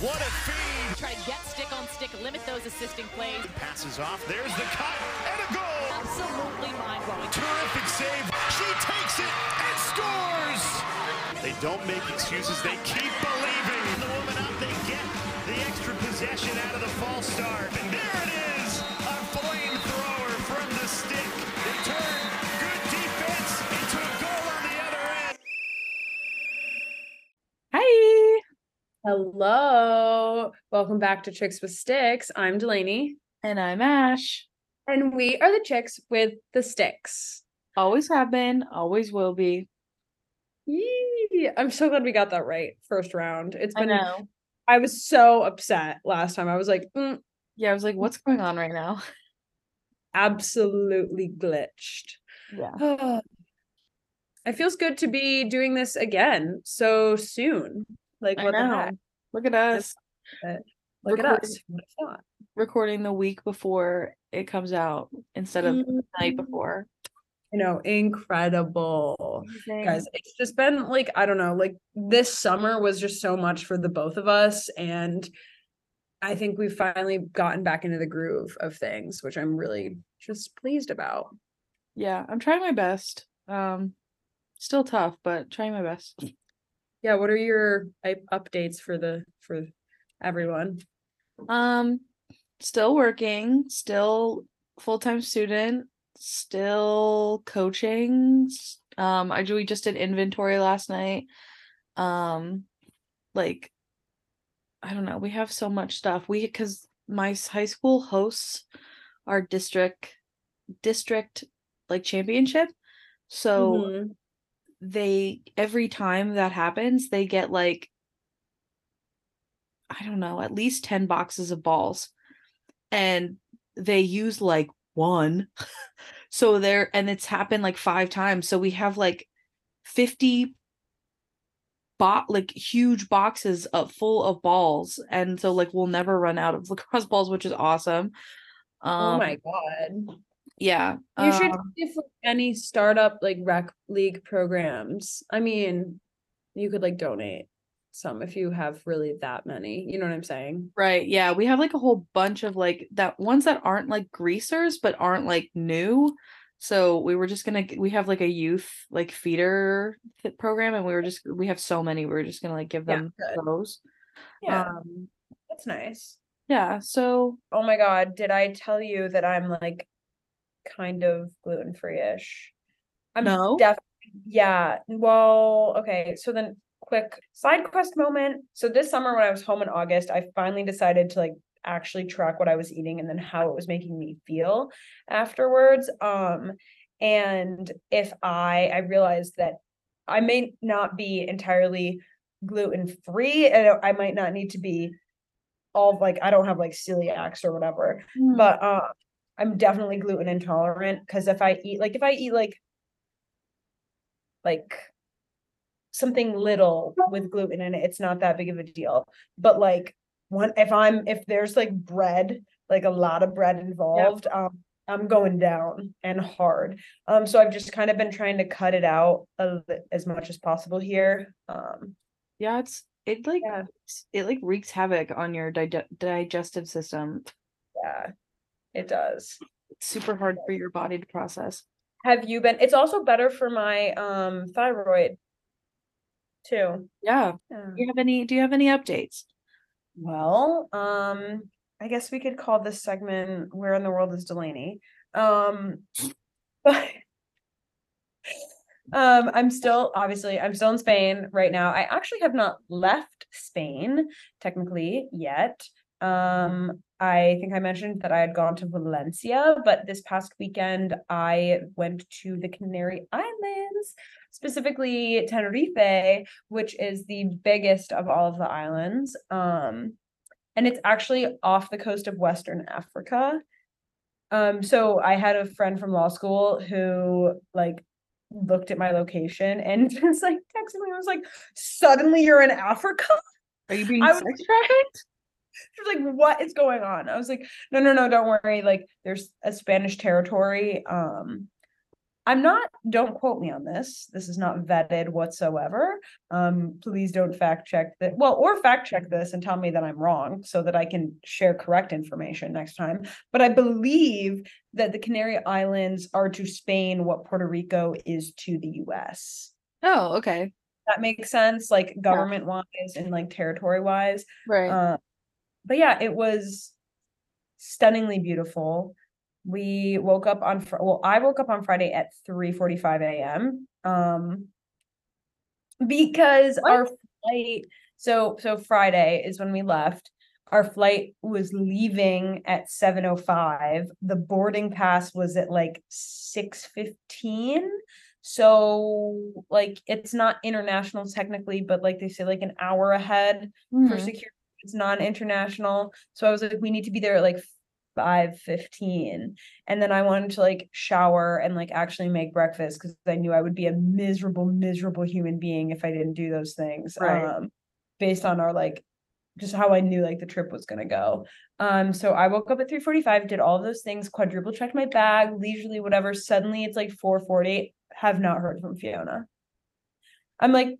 What a feed. Try to get stick on stick, limit those assisting plays. Passes off, there's the cut, and a goal. Absolutely mind-blowing. Terrific save. She takes it and scores. They don't make excuses, they keep believing. The woman up, they get the extra possession out of the false start. And there it is, a flamethrower from the stick. They turn good defense into a goal on the other end. Hi. Hello. Welcome back to Chicks with Sticks. I'm Delaney. And I'm Ash. And we are the Chicks with the Sticks. Always have been, always will be. Yee. I'm so glad we got that right first round. It's been, I was so upset last time. I was like, Yeah, I was like, what's going on right now? Absolutely glitched. Yeah. It feels good to be doing this again so soon. Like, what the heck? Look at us. Look at us. Recording the week before it comes out instead of the night before. You know, incredible. Amazing. Guys, it's just been like, I don't know, like this summer was just so much for the both of us. And I think we've finally gotten back into the groove of things, which I'm really just pleased about. Yeah, I'm trying my best. Still tough, but trying my best. Yeah, what are your updates for everyone? Still working, still full-time student, still coaching. We just did inventory last night. Like, I don't know, we have so much stuff because my high school hosts our district like championship, so they every time that happens they get like, I don't know, at least 10 boxes of balls, and they use like one. So there, and it's happened like 5 times, so we have like 50 huge boxes full of balls, and so like we'll never run out of lacrosse balls, which is awesome. Oh my god. Yeah, you should do for any startup like rec league programs. I mean, you could like donate some if you have really that many, you know what I'm saying? Right. Yeah, we have like a whole bunch of like that ones that aren't like greasers but aren't like new, so we have like a youth like feeder program, and we have so many, we were just gonna like give them those. Yeah, that's nice. Yeah, so oh my god, did I tell you that I'm like kind of gluten-free-ish? I'm yeah, well, okay, so then quick side quest moment. So this summer when I was home in August, I finally decided to like actually track what I was eating and then how it was making me feel afterwards. And if I realized that I may not be entirely gluten-free, and I might not need to be all like, I don't have like celiacs or whatever, but I'm definitely gluten intolerant, because if I eat something little with gluten in it, it's not that big of a deal. But like if there's like bread, like a lot of bread involved, I'm going down and hard. So I've just kind of been trying to cut it out as much as possible here. Yeah, it wreaks havoc on your digestive system. Yeah, it does. It's super hard for your body to process. It's also better for my thyroid too. Yeah. Do you have any updates? Well, I guess we could call this segment Where in the World is Delaney? But I'm still in Spain right now. I actually have not left Spain technically yet. I think I mentioned that I had gone to Valencia, but this past weekend I went to the Canary Islands, specifically Tenerife, which is the biggest of all of the islands. And it's actually off the coast of Western Africa. So I had a friend from law school who like looked at my location and just like texted me and was like, suddenly you're in Africa? Are you being sex trafficked? She was like, what is going on? I was like, no, don't worry. Like, there's a Spanish territory. I'm not, don't quote me on this. This is not vetted whatsoever. Please don't fact check that. Well, or fact check this and tell me that I'm wrong so that I can share correct information next time. But I believe that the Canary Islands are to Spain what Puerto Rico is to the US. Oh, okay. That makes sense. Like government wise and like territory wise. Right. But yeah, it was stunningly beautiful. We woke up on, well, I woke up on Friday at 3:45 a.m. Because our flight, so Friday is when we left. Our flight was leaving at 7:05. The boarding pass was at like 6:15. So like, it's not international technically, but like they say, like an hour ahead for security. It's non-international. So I was like, we need to be there at like 5:15, and then I wanted to like shower and like actually make breakfast because I knew I would be a miserable human being if I didn't do those things, right. Based on our like just how I knew like the trip was gonna go. So I woke up at 3:45, did all those things, quadruple checked my bag, leisurely whatever. Suddenly it's like 4:40. Have not heard from Fiona. I'm like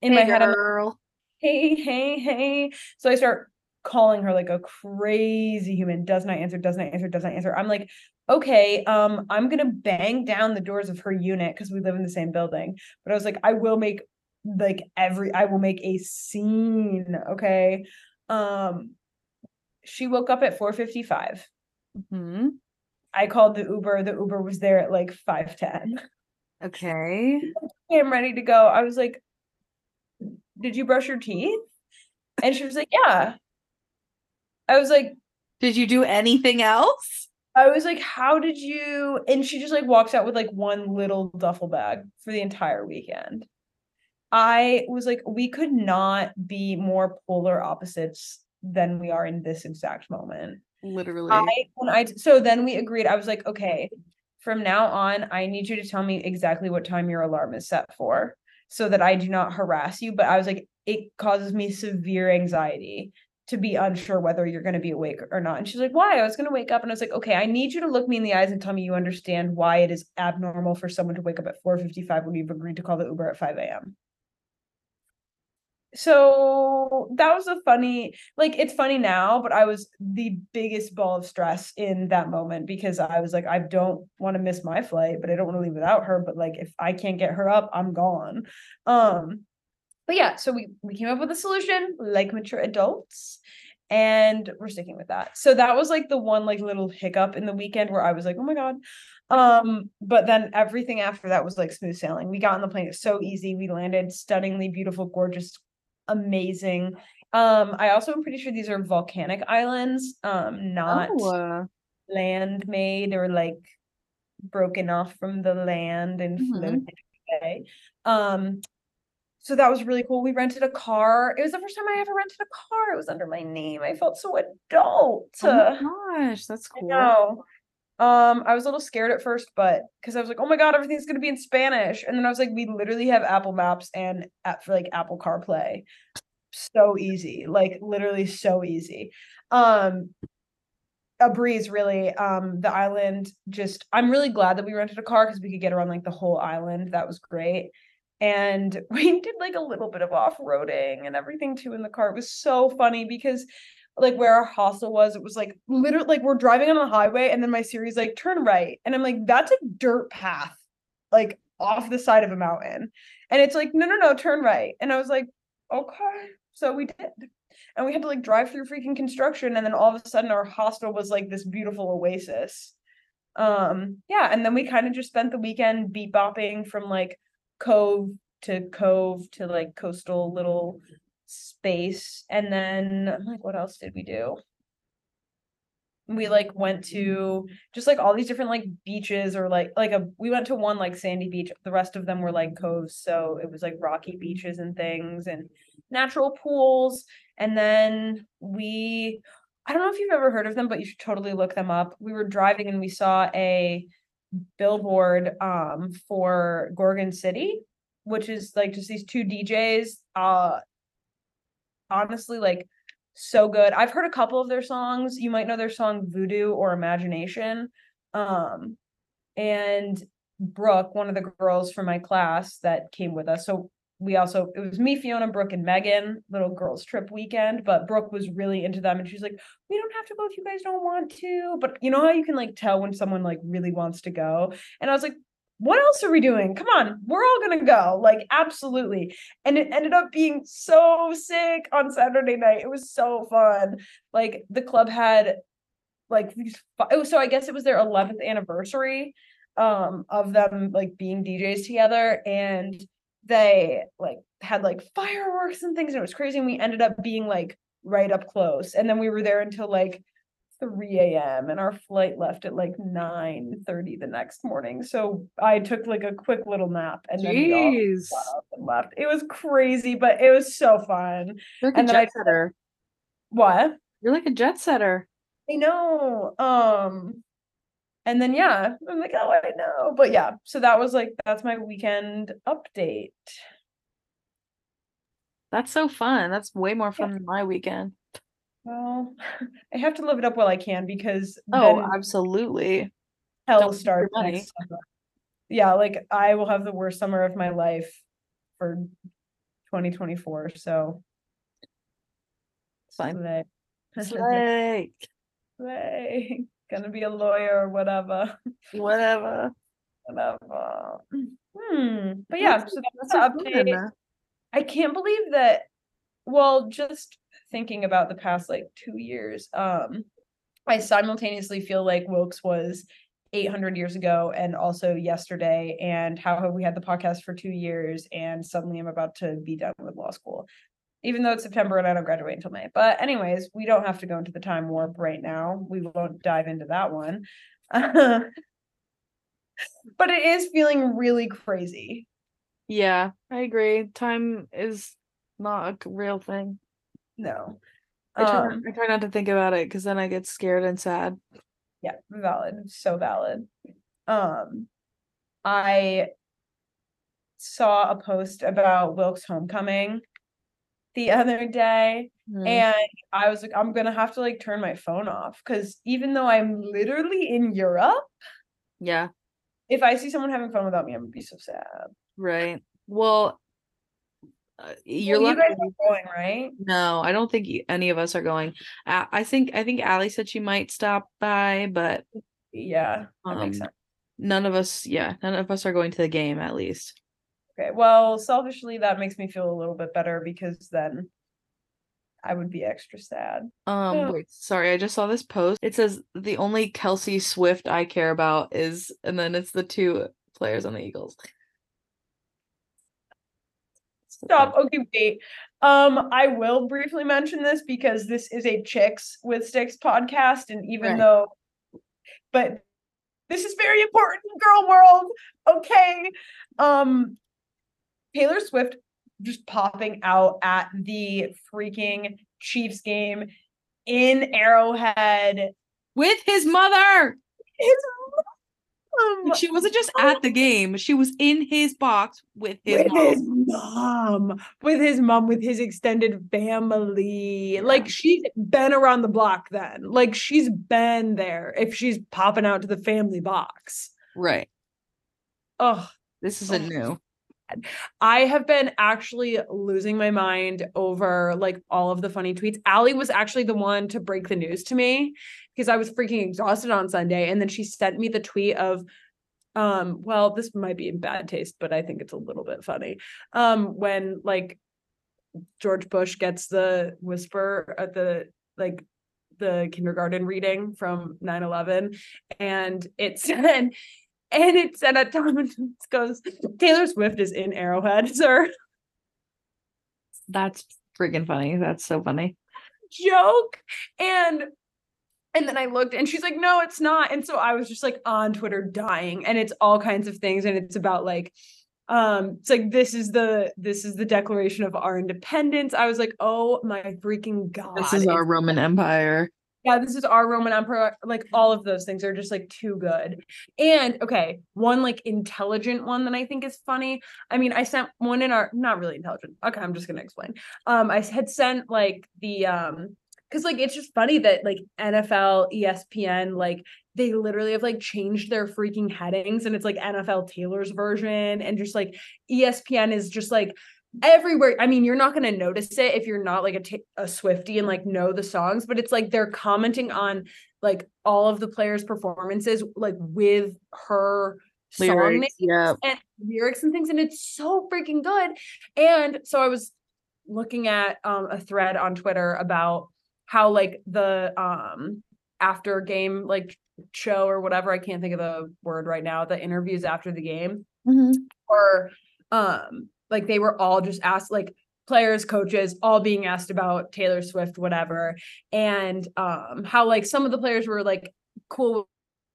in my head, girl. I'm like, hey. So I start calling her like a crazy human. Doesn't answer. I'm like, okay, I'm gonna bang down the doors of her unit because we live in the same building. But I was like, I will make a scene. Okay. She woke up at 4:55. Mm-hmm. I called the Uber. The Uber was there at like 5:10. Okay. I'm ready to go. I was like, did you brush your teeth? And she was like, yeah. I was like, did you do anything else? I was like, how did you? And she just like walks out with like one little duffel bag for the entire weekend. I was like, we could not be more polar opposites than we are in this exact moment. Literally. So then we agreed. I was like, okay, from now on, I need you to tell me exactly what time your alarm is set for so that I do not harass you. But I was like, it causes me severe anxiety to be unsure whether you're going to be awake or not. And she's like, why? I was going to wake up. And I was like, okay, I need you to look me in the eyes and tell me you understand why it is abnormal for someone to wake up at 4:55 when you've agreed to call the Uber at 5 a.m. So that was a funny, like, it's funny now, but I was the biggest ball of stress in that moment because I was like, I don't want to miss my flight, but I don't want to leave without her. But like, if I can't get her up, I'm gone. But yeah, so we came up with a solution like mature adults, and we're sticking with that. So that was like the one like little hiccup in the weekend where I was like, oh my God. But then everything after that was like smooth sailing. We got on the plane. It was so easy. We landed stunningly beautiful, gorgeous, amazing. I also am pretty sure these are volcanic islands, not land made or like broken off from the land and floated away. So that was really cool. We rented a car. It was the first time I ever rented a car. It was under my name. I felt so adult. Oh my gosh, that's cool. I know. I was a little scared at first, but because I was like, oh my God, everything's gonna be in Spanish. And then I was like, we literally have Apple Maps and like Apple CarPlay. So easy, like literally so easy. A breeze, really. The island just, I'm really glad that we rented a car because we could get around like the whole island. That was great. And we did like a little bit of off-roading and everything too in the car. It was so funny because like where our hostel was, it was like literally like we're driving on the highway and then my Siri's like turn right. And I'm like, that's a dirt path, like off the side of a mountain. And it's like, no, turn right. And I was like, okay. So we did. And we had to like drive through freaking construction. And then all of a sudden our hostel was like this beautiful oasis. Yeah. And then we kind of just spent the weekend bebopping from like cove to like coastal little space. And then I'm like, what else did we do? We like went to just like all these different like beaches or we went to one like sandy beach. The rest of them were like coves, so it was like rocky beaches and things and natural pools. And then I don't know if you've ever heard of them, but you should totally look them up. We were driving and we saw a billboard for Gorgon City, which is like just these two DJs. Honestly, like so good. I've heard a couple of their songs. You might know their song Voodoo or Imagination. And Brooke, one of the girls from my class that came with us. So we also, it was me, Fiona, Brooke, and Megan, little girls trip weekend, but Brooke was really into them. And she's like, we don't have to go if you guys don't want to, but you know how you can like tell when someone like really wants to go. And I was like, what else are we doing? Come on, we're all going to go. Like, absolutely. And it ended up being so sick on Saturday night. It was so fun. Like the club had like, these, so I guess it was their 11th anniversary of them like being DJs together. And they like had like fireworks and things, and it was crazy. And we ended up being like right up close. And then we were there until like 3 a.m. and our flight left at like 9:30 the next morning. So I took like a quick little nap and then we all got up and left. It was crazy, but it was so fun. You're like a jet setter. What? You're like a jet setter. I know. And then yeah, I'm like, oh, I know. But yeah, so that was like, that's my weekend update. That's so fun. That's way more fun than my weekend. Well, I have to live it up while I can because absolutely hell starts. Yeah, like I will have the worst summer of my life for 2024. So fine. Slay. Gonna be a lawyer or whatever. Whatever. But yeah, so that's an update. I can't believe that. Well, just thinking about the past like 2 years, I simultaneously feel like Wilkes was 800 years ago and also yesterday, and how have we had the podcast for 2 years and suddenly I'm about to be done with law school, even though it's September and I don't graduate until May. But anyways, we don't have to go into the time warp right now. We won't dive into that one. But it is feeling really crazy. Yeah, I agree. Time is not a real thing. No. I try not to think about it because then I get scared and sad. Yeah, valid. So valid. I saw a post about Wilkes homecoming the other day, and I was like, I'm gonna have to like turn my phone off because even though I'm literally in Europe, yeah, if I see someone having fun without me, I'm gonna be so sad. Right. Well, you guys are going, right? No, I don't think any of us are going. I think Allie said she might stop by, but yeah, that makes sense. None of us are going to the game, at least. Okay, well, selfishly, that makes me feel a little bit better because then I would be extra sad. Wait, sorry, I just saw this post. It says, the only Kelce Swift I care about is, and then it's the two players on the Eagles. Stop. Okay, wait. I will briefly mention this because this is a Chicks with Sticks podcast, and but this is very important, girl world. Okay. Taylor Swift just popping out at the freaking Chiefs game in Arrowhead with his mother. She wasn't just at the game. She was in his box with his mom, with his extended family. Yeah. Like, she's been around the block then. Like, she's been there if she's popping out to the family box. Right. Oh, this isn't new. I have been actually losing my mind over like all of the funny tweets. Allie was actually the one to break the news to me because I was freaking exhausted on Sunday. And then she sent me the tweet of, well, this might be in bad taste, but I think it's a little bit funny. When like George Bush gets the whisper at the kindergarten reading from 9/11, and it said, and it said at Tom goes, Taylor Swift is in Arrowhead, sir. That's freaking funny. That's so funny. Joke. And then I looked and she's like, no, it's not. And so I was just like on Twitter dying, and it's all kinds of things. And it's about like, it's like, this is the declaration of our independence. I was like, oh my freaking God. This is our Roman Empire. Yeah, this is our Roman Emperor. Like, all of those things are just like too good. And okay, one like intelligent one that I think is funny. I mean, I sent one in our, not really intelligent. Okay, I'm just gonna explain. I had sent like the Because, like, it's just funny that, like, NFL, ESPN, like, they literally have, like, changed their freaking headings. And it's, like, NFL Taylor's version. And just, like, ESPN is just, like, everywhere. I mean, you're not going to notice it if you're not, like, a Swiftie and, like, know the songs. But it's, like, they're commenting on, like, all of the players' performances, like, with her lyrics, song and lyrics and things. And it's so freaking good. And so I was looking at a thread on Twitter about how, like, the after game, like, show or whatever, I can't think of the word right now, the interviews after the game, or like, they were all just asked, like, players, coaches, all being asked about Taylor Swift, whatever, and how, like, some of the players were, like, cool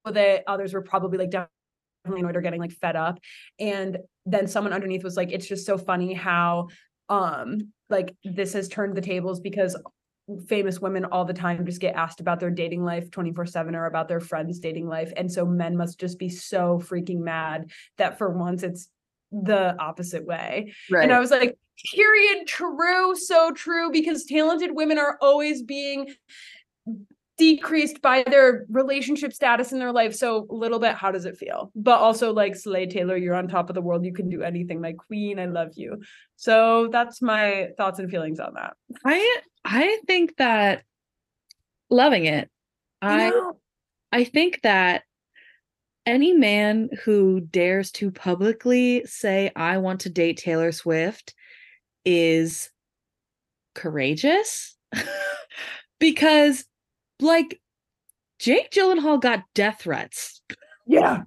with it, others were probably, like, definitely annoyed or getting, like, fed up. And then someone underneath was like, it's just so funny how like, this has turned the tables because famous women all the time just get asked about their dating life 24/7 or about their friends' dating life. And so men must just be so freaking mad that for once it's the opposite way. Right. And I was like, period, true, so true, because talented women are always being decreased by their relationship status in their life. So a little bit, how does it feel? But also, like, slay, Taylor, you're on top of the world. You can do anything. My queen, I love you. So that's my thoughts and feelings on that. I think that loving it. I think that any man who dares to publicly say, I want to date Taylor Swift, is courageous because, like, Jake Gyllenhaal got death threats. Yeah.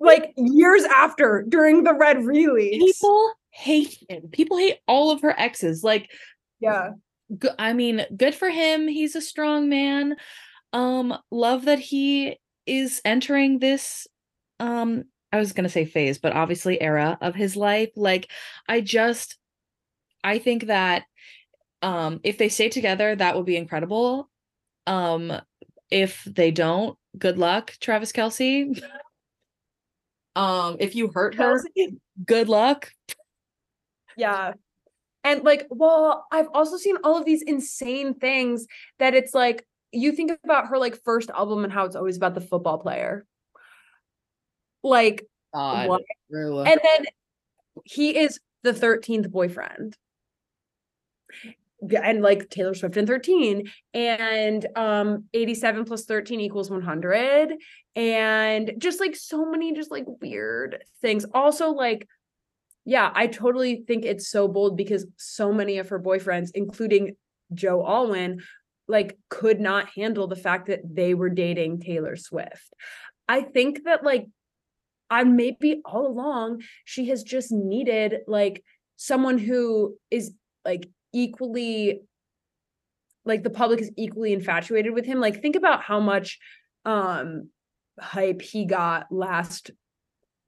Like, years after, during the red release. People hate him. People hate all of her exes. Like, yeah. I mean, good for him. He's a strong man. Love that he is entering this, I was going to say phase, but obviously era of his life. Like, I think that if they stay together, that would be incredible. If they don't, good luck, Travis Kelce. If you hurt her, good luck. Yeah. And, like, well, I've also seen all of these insane things that it's like, you think about her, like, first album and how it's always about the football player. Like, what? And then he is the 13th boyfriend. And, like, Taylor Swift and 13, and 87 plus 13 equals 100, and just, like, so many just, like, weird things. Also, like, yeah, I totally think it's so bold because so many of her boyfriends, including Joe Alwyn, like, could not handle the fact that they were dating Taylor Swift. I think that, like, maybe all along she has just needed, like, someone who is, like, equally, like, the public is equally infatuated with him. Like, think about how much hype he got last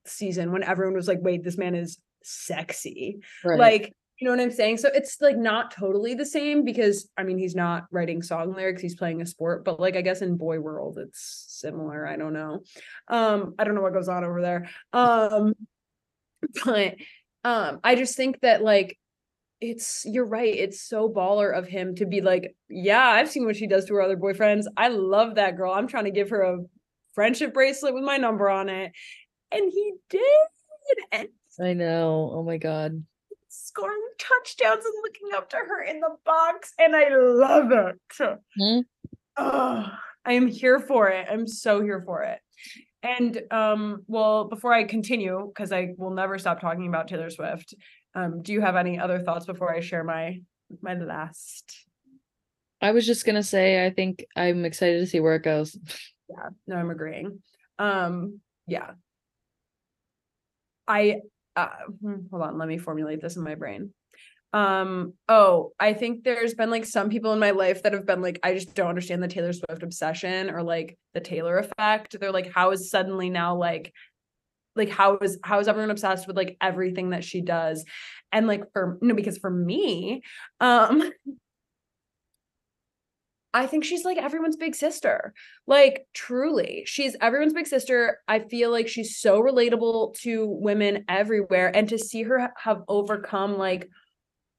season when everyone was like, wait, this man is sexy. Right. Like, you know what I'm saying? So it's, like, not totally the same because, I mean, he's not writing song lyrics, he's playing a sport, but, like, I guess in boy world it's similar. I don't know. I don't know what goes on over there. But I just think that, like, you're right. It's so baller of him to be like, yeah, I've seen what she does to her other boyfriends. I love that girl. I'm trying to give her a friendship bracelet with my number on it. And he did. And I know. Oh my God. Scoring touchdowns and looking up to her in the box. And I love it. Mm-hmm. Oh, I am here for it. I'm so here for it. And well, before I continue, because I will never stop talking about Taylor Swift, do you have any other thoughts before I share my last? I was just going to say, I think I'm excited to see where it goes. Yeah, no, I'm agreeing. Yeah. Hold on, let me formulate this in my brain. I think there's been, like, some people in my life that have been like, I just don't understand the Taylor Swift obsession or, like, the Taylor effect. They're like, how is suddenly now, like how is everyone obsessed with, like, everything that she does? And, like, because for me, I think she's, like, everyone's big sister. Like, truly, she's everyone's big sister. I feel like she's so relatable to women everywhere, and to see her have overcome, like,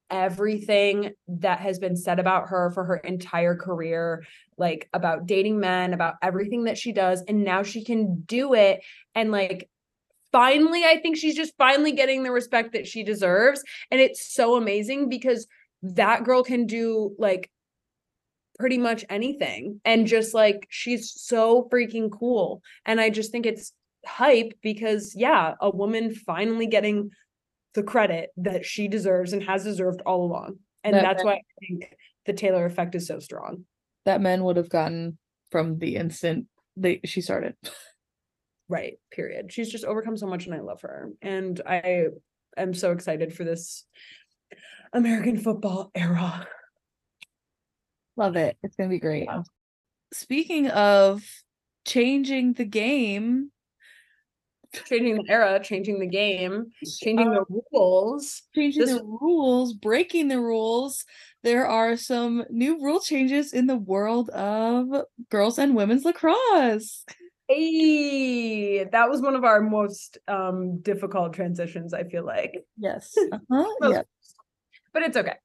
everything that has been said about her for her entire career, like about dating men, about everything that she does. And now she can do it. And like, finally, I think she's just finally getting the respect that she deserves. And it's so amazing because that girl can do like pretty much anything. And just like, she's so freaking cool. And I just think it's hype because yeah, a woman finally getting the credit that she deserves and has deserved all along. And that's why I think the Taylor effect is so strong. That men would have gotten from the instant she started. Right. Period. She's just overcome so much and I love her. And I am so excited for this American football era. Love it. It's going to be great. Yeah. Speaking of changing the game, changing the era, changing the game, changing the rules, breaking the rules. There are some new rule changes in the world of girls and women's lacrosse. Hey, that was one of our most difficult transitions, I feel like. Yes. Yeah. But it's okay.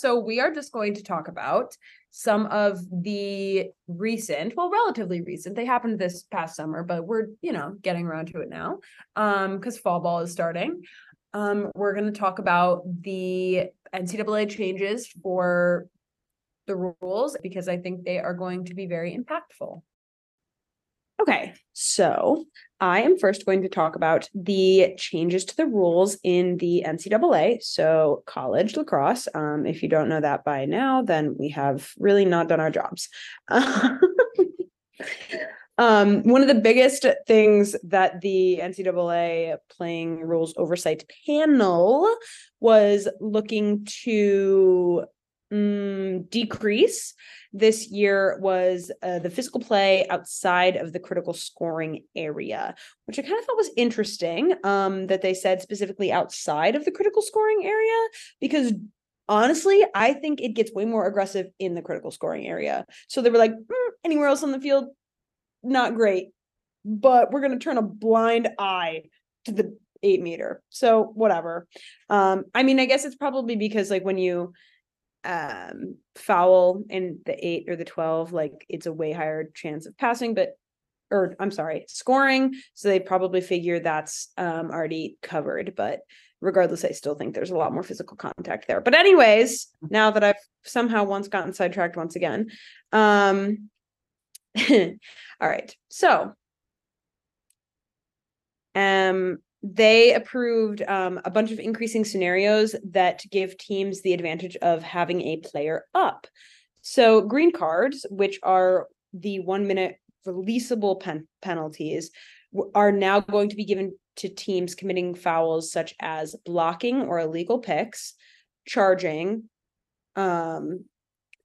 So we are just going to talk about some of the relatively recent, they happened this past summer, but we're, getting around to it now, because fall ball is starting. We're going to talk about the NCAA changes for the rules, because I think they are going to be very impactful. Okay, so I am first going to talk about the changes to the rules in the NCAA, so college lacrosse. If you don't know that by now, then we have really not done our jobs. One of the biggest things that the NCAA Playing Rules Oversight Panel was looking to decrease this year was the physical play outside of the critical scoring area, which I kind of thought was interesting, that they said specifically outside of the critical scoring area, because honestly, I think it gets way more aggressive in the critical scoring area. So they were like, anywhere else on the field, not great, but we're going to turn a blind eye to the 8 meter. So whatever. I guess it's probably because like when you foul in the 8 or the 12, like it's a way higher chance of scoring. So they probably figure that's already covered, but regardless, I still think there's a lot more physical contact there. But anyways, now that I've somehow once gotten sidetracked once again. All right. So, they approved a bunch of increasing scenarios that give teams the advantage of having a player up. So green cards, which are the 1 minute releasable penalties, are now going to be given to teams committing fouls such as blocking or illegal picks, charging,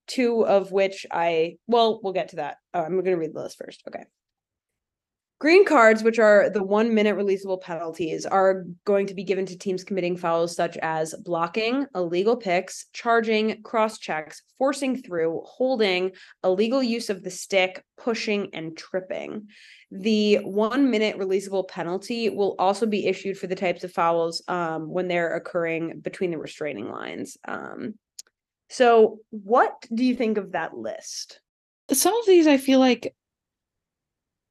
two of which we'll get to that. I'm going to read the list first. Okay. Green cards, which are the 1 minute releasable penalties, are going to be given to teams committing fouls such as blocking, illegal picks, charging, cross checks, forcing through, holding, illegal use of the stick, pushing, and tripping. The 1 minute releasable penalty will also be issued for the types of fouls when they're occurring between the restraining lines. So what do you think of that list? Some of these I feel like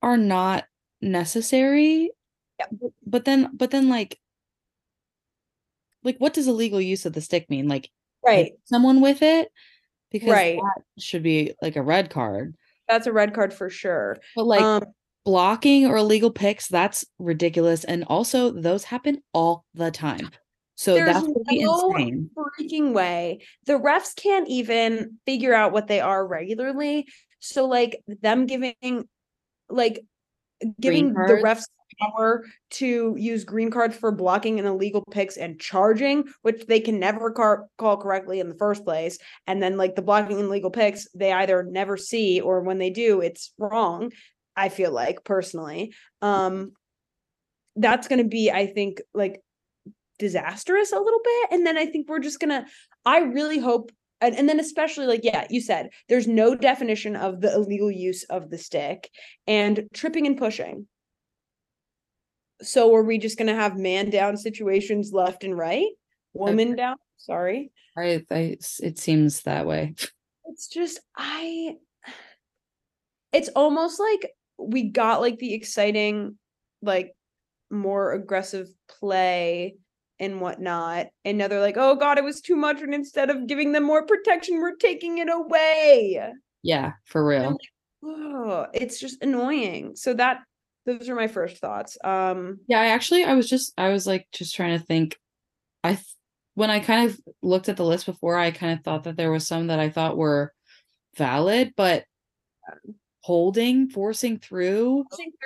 are not necessary. Yeah. But then like what does illegal use of the stick mean? Like, right, someone with it, because right, that should be like a red card. That's a red card for sure. But like blocking or illegal picks, that's ridiculous. And also those happen all the time. So that's no insane freaking way. The refs can't even figure out what they are regularly. So like them giving the refs power to use green cards for blocking and illegal picks and charging, which they can never call correctly in the first place. And then like the blocking and illegal picks, they either never see, or when they do, it's wrong. I feel like personally, that's going to be, I think, like disastrous a little bit. And then I think we're just going to, I really hope. And then especially like, yeah, you said there's no definition of the illegal use of the stick and tripping and pushing. So are we just going to have man down situations left and right? Woman down Sorry. It seems that way. It's just, it's almost like we got like the exciting, like more aggressive play and whatnot. And now they're like, oh God, it was too much. And instead of giving them more protection, we're taking it away. Yeah, for real. Oh, it's just annoying. So those are my first thoughts. Yeah, I was trying to think. When I kind of looked at the list before, I kind of thought that there was some that I thought were valid, but forcing through,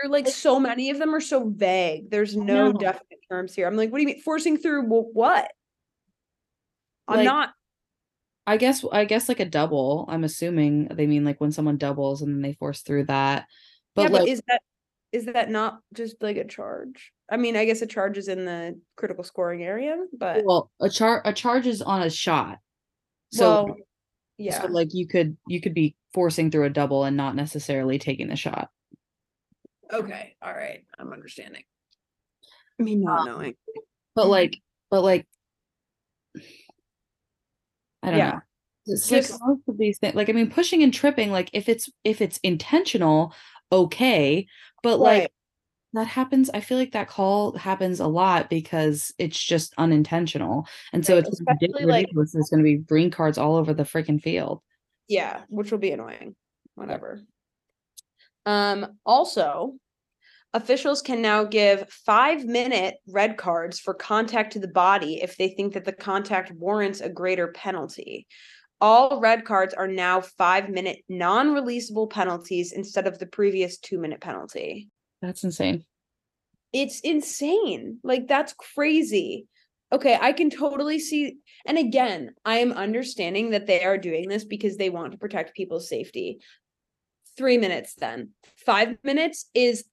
like so many of them are so vague. There's no definite terms here. I'm like, what do you mean forcing through? Well, what? I'm like, not. I guess like a double. I'm assuming they mean like when someone doubles and then they force through that. But, yeah, but is that not just like a charge? I mean, I guess a charge is in the critical scoring area, but a charge is on a shot. So well, yeah, so like you could be forcing through a double and not necessarily taking the shot. Okay, all right, I'm understanding. I mean, not knowing, but like, I don't know. It's just, like most of these things. Like, I mean, pushing and tripping. Like, if it's intentional, okay, but right. Like. That happens. I feel like that call happens a lot because it's just unintentional. And so it's ridiculous. Like, there's going to be green cards all over the freaking field. Yeah, which will be annoying. Whatever. Also, officials can now give 5-minute red cards for contact to the body if they think that the contact warrants a greater penalty. All red cards are now 5-minute non-releasable penalties instead of the previous 2-minute penalty. That's insane. It's insane. Like, that's crazy. Okay, I can totally see. And again, I am understanding that they are doing this because they want to protect people's safety. 3 minutes then. 5 minutes is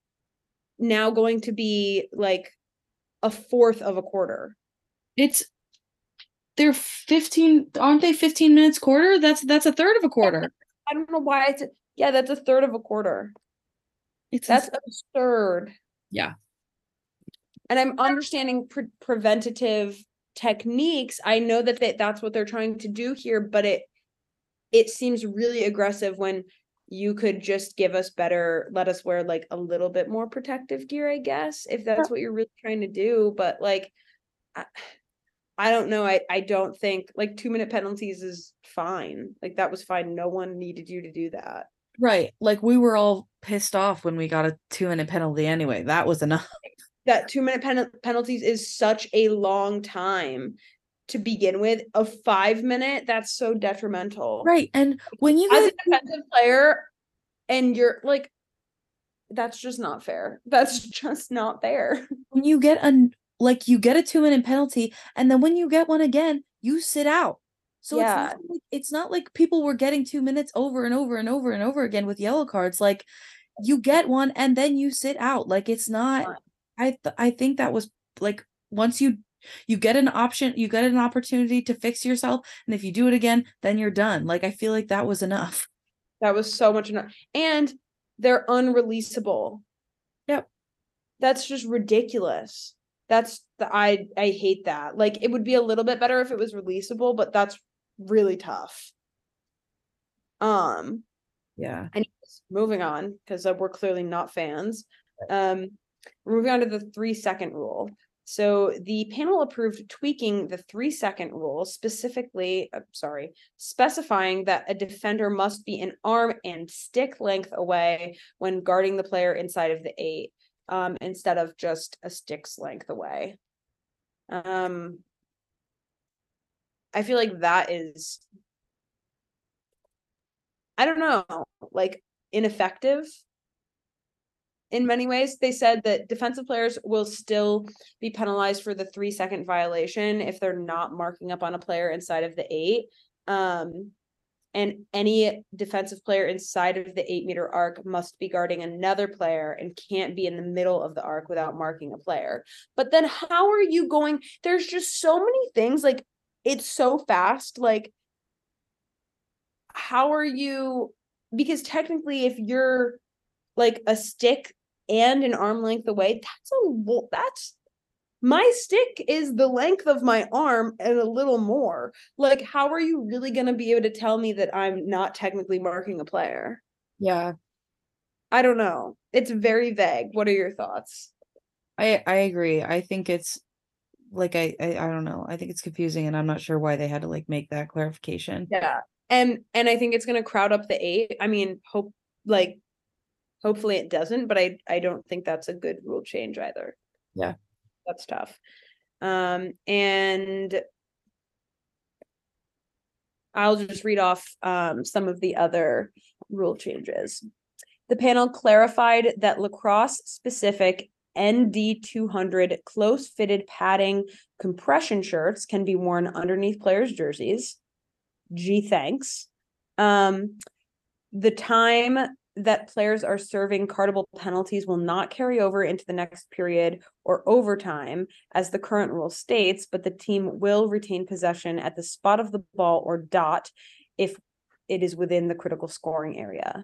now going to be like a fourth of a quarter. They're 15. Aren't they 15 minutes quarter? That's a third of a quarter. I don't know why. That's a third of a quarter. That's absurd. Yeah. And I'm understanding preventative techniques. I know that that's what they're trying to do here, but it seems really aggressive when you could just give us better, let us wear like a little bit more protective gear, I guess, if that's what you're really trying to do. But like, I don't know. I don't think like 2-minute penalties is fine. Like that was fine. No one needed you to do that. Right. Like we were all pissed off when we got a 2-minute penalty anyway. That was enough. That 2-minute penalties is such a long time to begin with. A 5-minute, that's so detrimental. Right. And when you as a defensive player and you're like, that's just not fair. That's just not fair. When you get a 2-minute penalty and then when you get one again, you sit out. So yeah. It's not like people were getting 2 minutes over and over and over and over again with yellow cards. Like you get one and then you sit out. Like it's not. I think that was like once you get an option, you get an opportunity to fix yourself, and if you do it again, then you're done. Like I feel like that was enough. That was so much enough, and they're unreleasable. Yep, that's just ridiculous. That's I hate that. Like it would be a little bit better if it was releasable, but that's really tough. Yeah. And moving on, because we're clearly not fans. We're moving on to the 3-second rule. So the panel approved tweaking the 3-second rule, specifying that a defender must be an arm and stick length away when guarding the player inside of the 8, instead of just a stick's length away. I feel like that is, I don't know, like ineffective in many ways. They said that defensive players will still be penalized for the 3-second violation if they're not marking up on a player inside of the 8. And any defensive player inside of the 8-meter arc must be guarding another player and can't be in the middle of the arc without marking a player. But then how are you going? There's just so many things. Like, it's so fast. Like, how are you? Because technically, if you're like a stick and an arm length away, that's my stick is the length of my arm and a little more. Like, how are you really going to be able to tell me that I'm not technically marking a player? Yeah. I don't know. It's very vague. What are your thoughts? I agree. I think it's like, I don't know. I think it's confusing, and I'm not sure why they had to like make that clarification. Yeah. And I think it's going to crowd up the eight. I mean, hopefully it doesn't, but I don't think that's a good rule change either. Yeah. That's tough. And I'll just read off some of the other rule changes. The panel clarified that lacrosse-specific ND200 close-fitted padding compression shirts can be worn underneath players' jerseys. Gee, thanks. The time that players are serving cardable penalties will not carry over into the next period or overtime, as the current rule states, but the team will retain possession at the spot of the ball or dot if it is within the critical scoring area.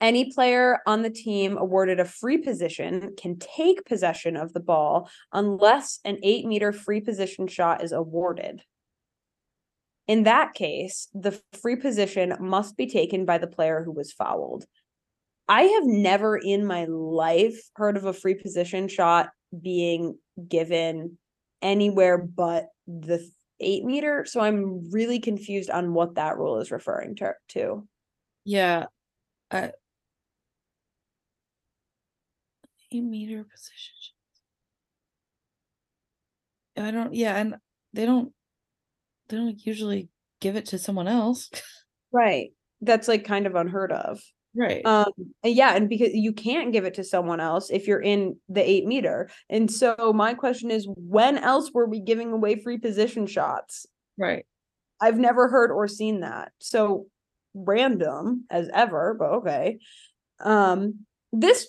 Any player on the team awarded a free position can take possession of the ball unless an 8-meter free position shot is awarded. In that case, the free position must be taken by the player who was fouled. I have never in my life heard of a free position shot being given anywhere but the 8-meter, so I'm really confused on what that rule is referring to. Yeah. 8-meter position. And they don't usually give it to someone else. Right. That's like kind of unheard of. Right. And because you can't give it to someone else if you're in the 8-meter. And so my question is, when else were we giving away free position shots? Right. I've never heard or seen that. So random as ever, but okay. This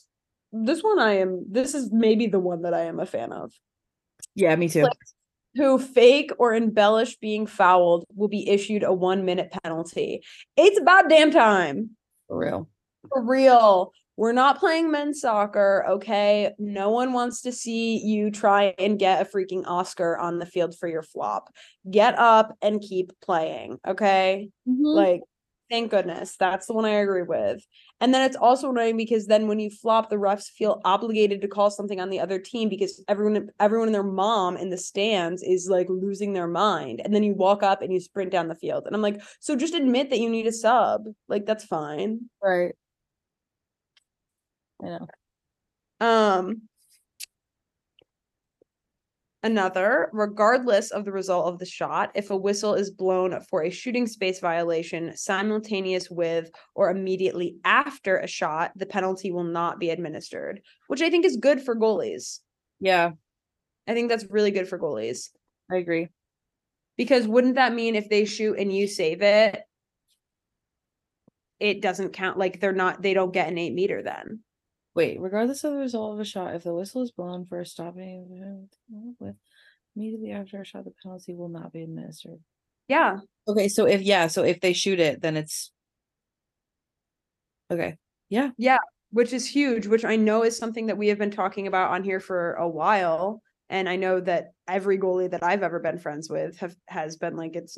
is maybe the one that I am a fan of. Yeah, me too. Like, who fake or embellish being fouled will be issued a 1-minute penalty. It's about damn time. For real. We're not playing men's soccer, okay? No one wants to see you try and get a freaking Oscar on the field for your flop. Get up and keep playing, okay? Mm-hmm. Like, thank goodness. That's the one I agree with. And then it's also annoying because then when you flop, the refs feel obligated to call something on the other team because everyone and their mom in the stands is like losing their mind. And then you walk up and you sprint down the field. And I'm like, so just admit that you need a sub. Like, that's fine. Right. I know. Another, regardless of the result of the shot, if a whistle is blown for a shooting space violation simultaneous with or immediately after a shot, the penalty will not be administered, which I think is good for goalies. Yeah. I think that's really good for goalies. I agree. Because wouldn't that mean if they shoot and you save it, it doesn't count? Like, they don't get an 8-meter then. Wait, regardless of the result of a shot, if the whistle is blown for a stopping with immediately after a shot, the penalty will not be administered. Yeah. Okay, so if they shoot it, then it's okay. Yeah. Yeah, which is huge, which I know is something that we have been talking about on here for a while. And I know that every goalie that I've ever been friends with has been like, it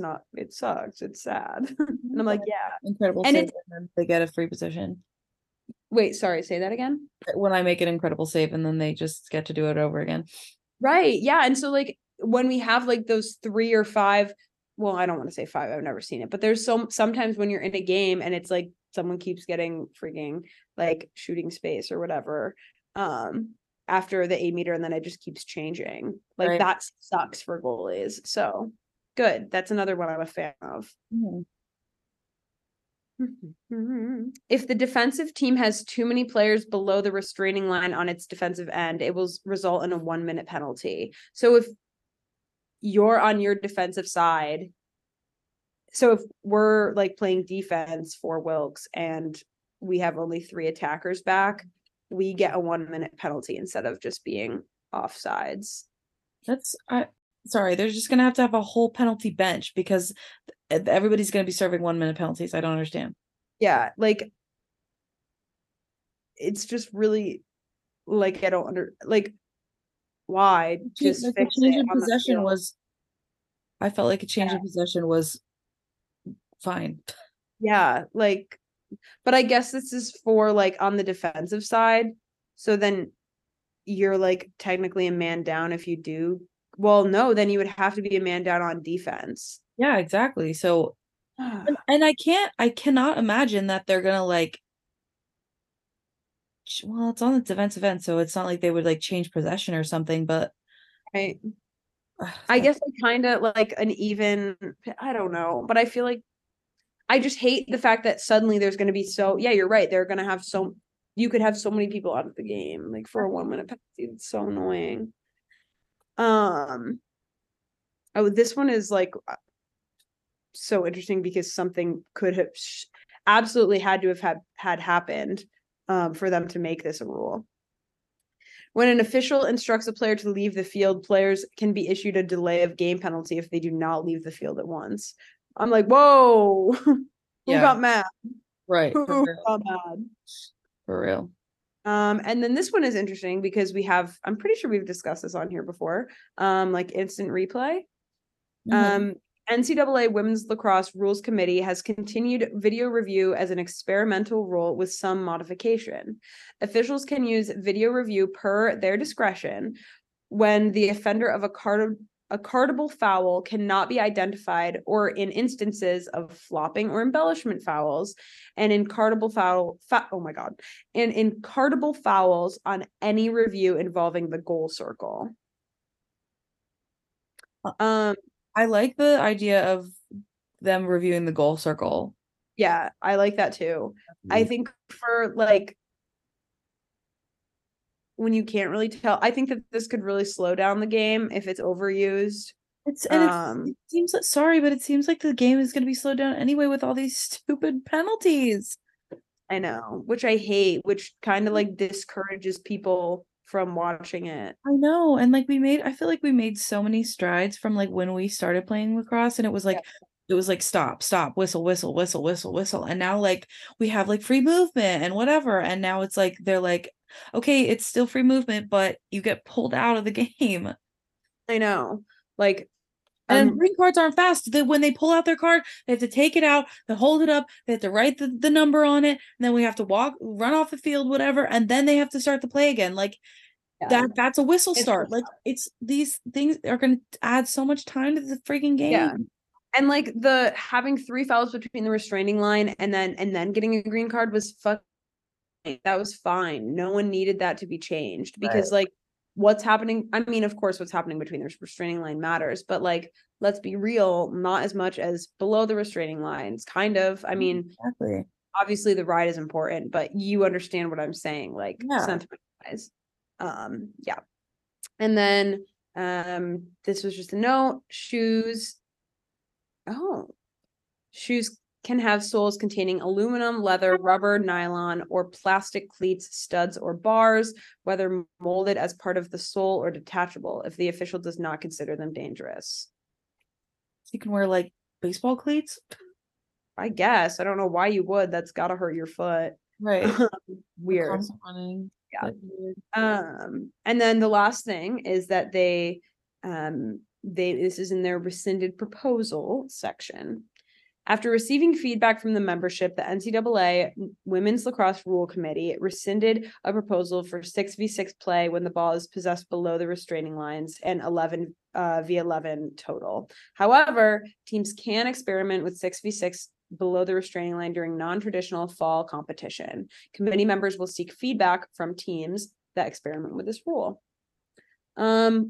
sucks, it's sad. And I'm like, yeah. Incredible. And they get a free position. Wait, sorry, say that again? When I make an incredible save and then they just get to do it over again. Right, yeah. And so, like, when we have, like, those 3 or 5, well, I don't want to say 5, I've never seen it, but there's sometimes when you're in a game and it's, like, someone keeps getting freaking, like, shooting space or whatever after the 8-meter, and then it just keeps changing. Like, right. That sucks for goalies. So, good. That's another one I'm a fan of. Mm-hmm. If the defensive team has too many players below the restraining line on its defensive end, it will result in a 1-minute penalty. So if you're on your defensive side, so if we're like playing defense for Wilkes and we have only 3 attackers back, we get a 1-minute penalty instead of just being offsides. Sorry, they're just going to have a whole penalty bench because everybody's going to be serving 1-minute penalties. I don't understand. Yeah, like, it's just really like I don't under like why just like fix a change it of possession was I felt like a change of possession was fine. Yeah, like, but I guess this is for like on the defensive side. So then you're like technically a man down if you do. Well, no, then you would have to be a man down on defense. Yeah, exactly. So, and I cannot imagine that they're gonna like. Well, it's on the defensive end, so it's not like they would like change possession or something. But right, I guess I kind of like an even. I don't know, but I feel like. I just hate the fact that suddenly there's going to be so, yeah, you're right. They're going to have so, you could have so many people out of the game, like for a 1 minute penalty. It's so annoying. Oh, this one is like so interesting because something could have absolutely had to have had happened for them to make this a rule. When an official instructs a player to leave the field, players can be issued a delay of game penalty if they do not leave the field at once. I'm like, whoa, who got mad? Right. Who got mad? For real. And then this one is interesting because we have, I'm pretty sure we've discussed this on here before, like instant replay. Mm-hmm. NCAA Women's Lacrosse Rules Committee has continued video review as an experimental rule with some modification. Officials can use video review per their discretion when the offender of a cardable foul cannot be identified, or in instances of flopping or embellishment fouls, and in cardable fouls on any review involving the goal circle. I like the idea of them reviewing the goal circle. Yeah, I like that too. Mm-hmm. I think for like when you can't really tell, I think that this could really slow down the game if it's overused. It seems like the game is going to be slowed down anyway with all these stupid penalties. I know, which I hate, which kind of like discourages people from watching it. I know, and like I feel like we made so many strides from like when we started playing lacrosse, and it was like It was like stop, whistle, and now like we have like free movement and whatever, and now it's like they're like, okay, it's still free movement, but you get pulled out of the game. I know, like, and green cards aren't fast. When they pull out their card, they have to take it out, they hold it up, they have to write the number on it, and then we have to run off the field, whatever, and then they have to start the play again. Like, yeah. That's a whistle start. Like, it's these things are going to add so much time to the freaking game. Yeah. And like the having three fouls between the restraining line and then getting a green card was fucking. That was fine. No one needed that to be changed because right. Like what's happening, I mean, of course what's happening between the restraining line matters, but like let's be real, not as much as below the restraining lines, kind of. I mean, exactly. Obviously the ride is important, but you understand what I'm saying, like sentiment wise. And then this was just a note. Shoes can have soles containing aluminum, leather, rubber, nylon, or plastic cleats, studs, or bars, whether molded as part of the sole or detachable, if the official does not consider them dangerous. You can wear like baseball cleats? I guess. I don't know why you would. That's gotta hurt your foot. Right. Weird. Yeah. And then the last thing is that they this is in their rescinded proposal section. After receiving feedback from the membership, the NCAA Women's Lacrosse Rule Committee rescinded a proposal for 6v6 play when the ball is possessed below the restraining lines and 11v11 total. However, teams can experiment with 6v6 below the restraining line during non-traditional fall competition. Committee members will seek feedback from teams that experiment with this rule. I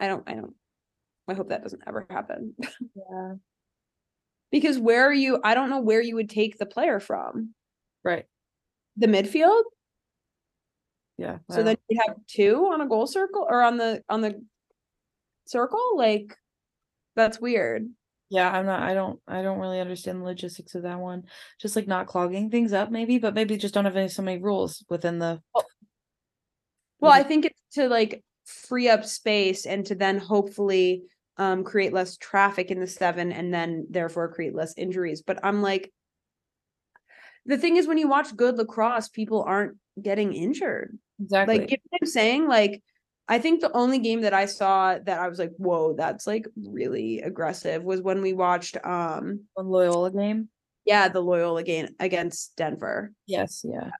hope that doesn't ever happen. Yeah. Because I don't know where you would take the player from. Right. The midfield? Yeah. So then you'd have two on a goal circle or on the circle? Like, that's weird. Yeah, I don't really understand the logistics of that one. Just like not clogging things up maybe, but maybe just don't have so many rules within the. Well, I think it's to like free up space and to then hopefully create less traffic in the seven and then therefore create less injuries. But I'm like, the thing is, when you watch good lacrosse, people aren't getting injured. Exactly. Like, you know what I'm saying? Like, I think the only game that I saw that I was like, whoa, that's like really aggressive was when we watched the Loyola game. Yeah, the Loyola game against Denver. Yes. Yeah.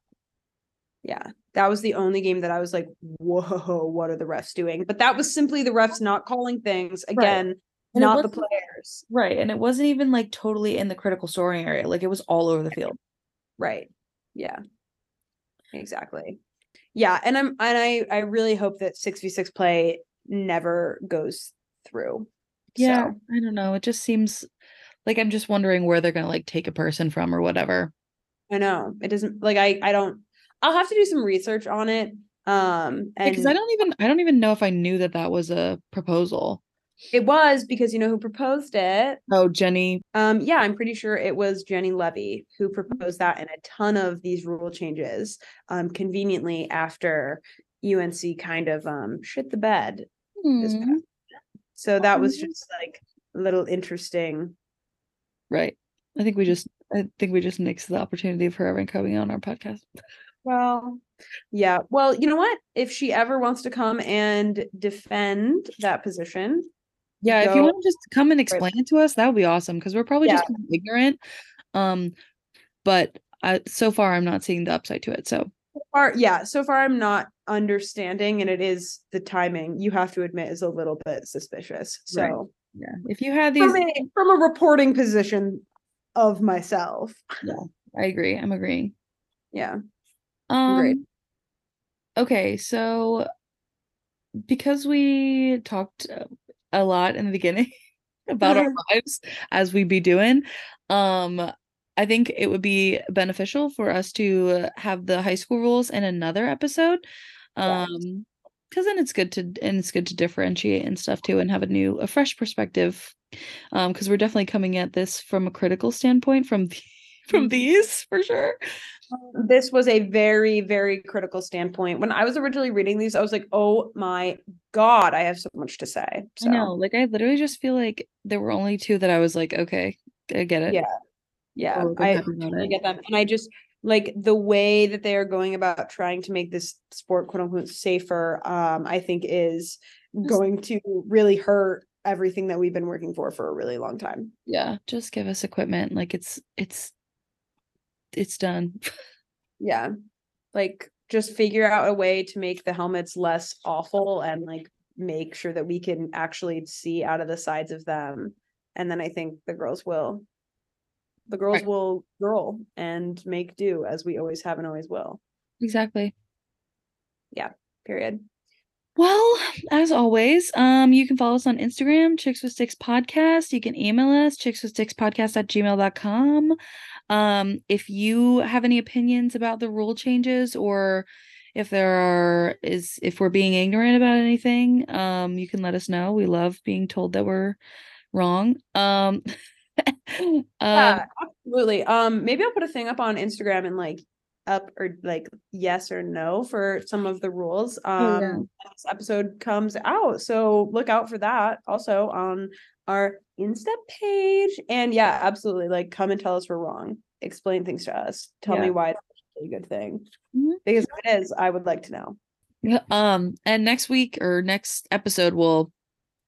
Yeah. That was the only game that I was like, whoa, what are the refs doing? But that was simply the refs not calling things again. Right. Not the players. Right. And it wasn't even like totally in the critical scoring area. Like, it was all over the field. Right. Yeah. Exactly. Yeah. And I really hope that 6v6 play never goes through. Yeah. So. I don't know. It just seems like, I'm just wondering where they're going to like take a person from or whatever. I know. It doesn't like, I'll have to do some research on it. And because I don't even know if I knew that was a proposal. It was, because you know who proposed it? Oh, Jenny. Yeah, I'm pretty sure it was Jenny Levy who proposed that, and a ton of these rule changes, conveniently after UNC kind of shit the bed. This past year. So that was just like a little interesting. Right. I think we just nixed the opportunity of her ever coming on our podcast. Well, yeah. Well, you know what? If she ever wants to come and defend that position. Yeah, if you want to just come and explain it to us, that would be awesome, because we're probably just ignorant. But so far, I'm not seeing the upside to it. So far, I'm not understanding, and it is the timing, you have to admit, is a little bit suspicious. So, right. Yeah, if you had these from a reporting position of myself, yeah, I agree. I'm agreeing. Yeah. Great. Okay, so because we talked a lot in the beginning about our lives, as we be doing, I think it would be beneficial for us to have the high school rules in another episode, because then it's good to differentiate and stuff too, and have a fresh perspective, because we're definitely coming at this from a critical standpoint from these, for sure. This was a very, very critical standpoint. When I was originally reading these, I was like, oh my God, I have so much to say. So. I know. Like, I literally just feel like there were only two that I was like, okay, I get it. Yeah. Yeah. Oh, I totally get them. And I just like the way that they are going about trying to make this sport, quote unquote, safer, I think is going to really hurt everything that we've been working for a really long time. Yeah. Just give us equipment. Like, it's done. Yeah. Like, just figure out a way to make the helmets less awful, and like make sure that we can actually see out of the sides of them. And then I think the girls will girl and make do, as we always have and always will. Exactly. Yeah. Period. Well, as always, you can follow us on Instagram, Chicks with Sticks Podcast. You can email us, chickswithstickspodcast@gmail.com. If you have any opinions about the rule changes, or if we're being ignorant about anything, you can let us know. We love being told that we're wrong. Yeah, absolutely. Maybe I'll put a thing up on Instagram and like up or like yes or no for some of the rules This episode comes out, so look out for that also on our Insta page. And yeah, absolutely, like, come and tell us we're wrong, explain things to us, tell me why it's a good thing, because if it is, I would like to know. And next week or next episode we'll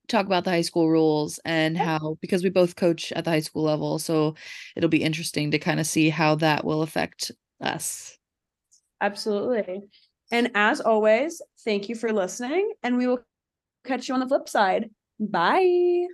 talk about the high school rules and how, because we both coach at the high school level, so it'll be interesting to kind of see how that will affect us. Absolutely. And as always, thank you for listening, and we will catch you on the flip side. Bye.